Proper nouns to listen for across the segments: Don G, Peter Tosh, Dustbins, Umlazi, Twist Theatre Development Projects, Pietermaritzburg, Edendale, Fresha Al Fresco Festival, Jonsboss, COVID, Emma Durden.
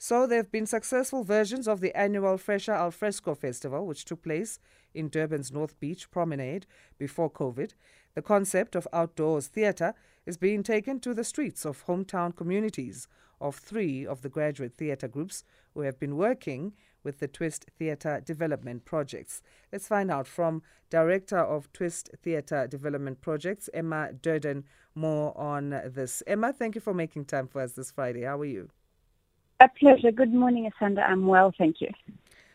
So there have been successful versions of the annual Fresha Al Fresco Festival, which took place in Durban's North Beach Promenade before COVID. The concept of outdoors theatre is being taken to the streets of hometown communities of three of the graduate theatre groups who have been working with the Twist Theatre Development Projects. Let's find out from Director of Twist Theatre Development Projects, Emma Durden, more on this. Emma, thank you for making time for us this Friday. How are you? A pleasure. Good morning, Asanda. I'm well, thank you.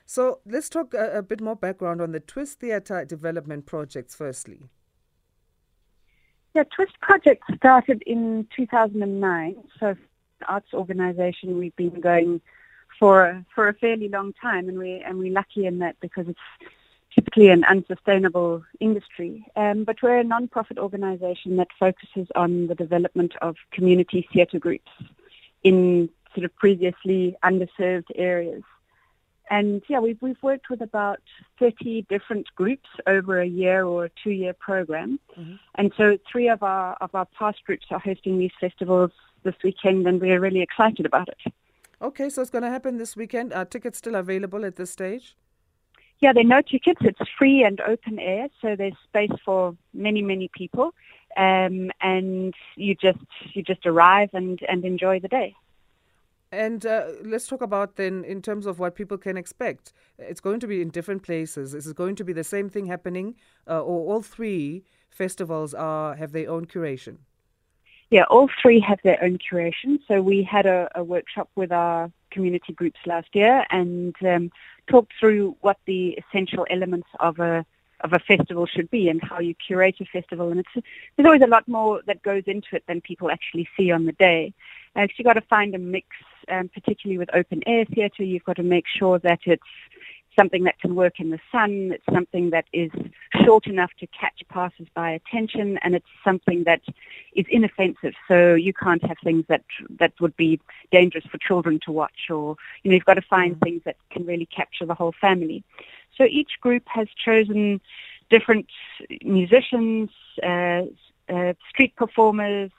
So let's talk a bit more background on the Twist Theatre Development Projects firstly. The Twist Project started in 2009, so arts organisation we've been going for a fairly long time, and we're lucky in that because it's typically an unsustainable industry. But we're a non-profit organisation that focuses on the development of community theatre groups in sort of previously underserved areas. And yeah, we've worked with about 30 different groups over a year or a 2-year program. Mm-hmm. And so three of our past groups are hosting these festivals this weekend, and we're really excited about it. Okay, so it's going to happen this weekend. Are tickets still available at this stage? Yeah, there are no tickets. It's free and open air, so there's space for many, many people. And you just arrive and enjoy the day. And let's talk about then in terms of what people can expect. It's going to be in different places. Is it going to be the same thing happening, or all three festivals have their own curation? Yeah, all three have their own curation. So we had a workshop with our community groups last year and talked through what the essential elements of a festival should be and how you curate a festival. And there's always a lot more that goes into it than people actually see on the day. So you've got to find a mix, particularly with open air theatre. You've got to make sure that it's something that can work in the sun, it's something that is short enough to catch passers-by attention, and it's something that is inoffensive. So you can't have things that would be dangerous for children to watch, or you've got to find things that can really capture the whole family. So each group has chosen different musicians, street performers,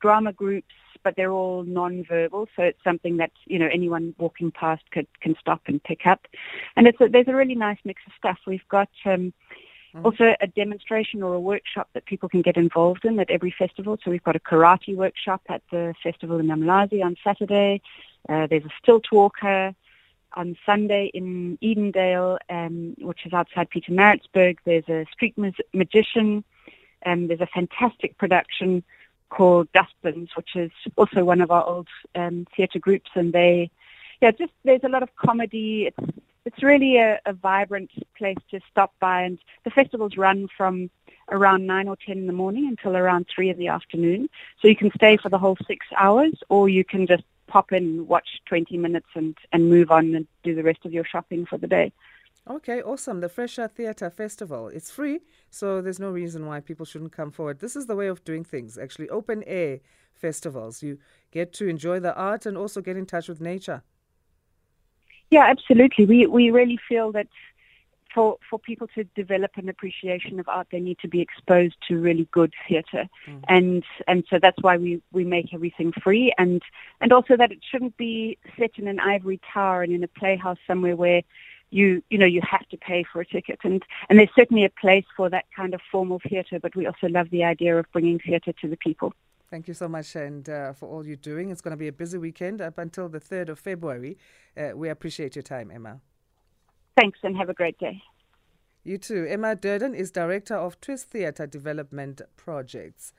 drama groups, but they're all non-verbal, so it's something that anyone walking past can stop and pick up. And there's a really nice mix of stuff. We've got also a demonstration or a workshop that people can get involved in at every festival. So we've got a karate workshop at the festival in Umlazi on Saturday. There's a stilt walker on Sunday in Edendale, which is outside Pietermaritzburg. There's a street magician. There's a fantastic production called Dustbins, which is also one of our old theatre groups, and there's a lot of comedy. It's really a vibrant place to stop by, and the festivals run from around 9 or 10 in the morning until around 3 in the afternoon. So you can stay for the whole 6 hours, or you can just pop in, watch 20 minutes, and move on and do the rest of your shopping for the day. Okay, awesome. The Fresha Theatre Festival. It's free, so there's no reason why people shouldn't come forward. This is the way of doing things, actually. Open air festivals. You get to enjoy the art and also get in touch with nature. Yeah, absolutely. We really feel that for people to develop an appreciation of art, they need to be exposed to really good theatre. Mm. And so that's why we make everything free, and also that it shouldn't be set in an ivory tower and in a playhouse somewhere where you have to pay for a ticket, and there's certainly a place for that kind of formal theatre, but we also love the idea of bringing theatre to the people. Thank you so much, and for all you're doing. It's going to be a busy weekend up until the 3rd of February. We appreciate your time, Emma. Thanks, and have a great day. You too. Emma Durden is Director of Twist Theatre Development Projects.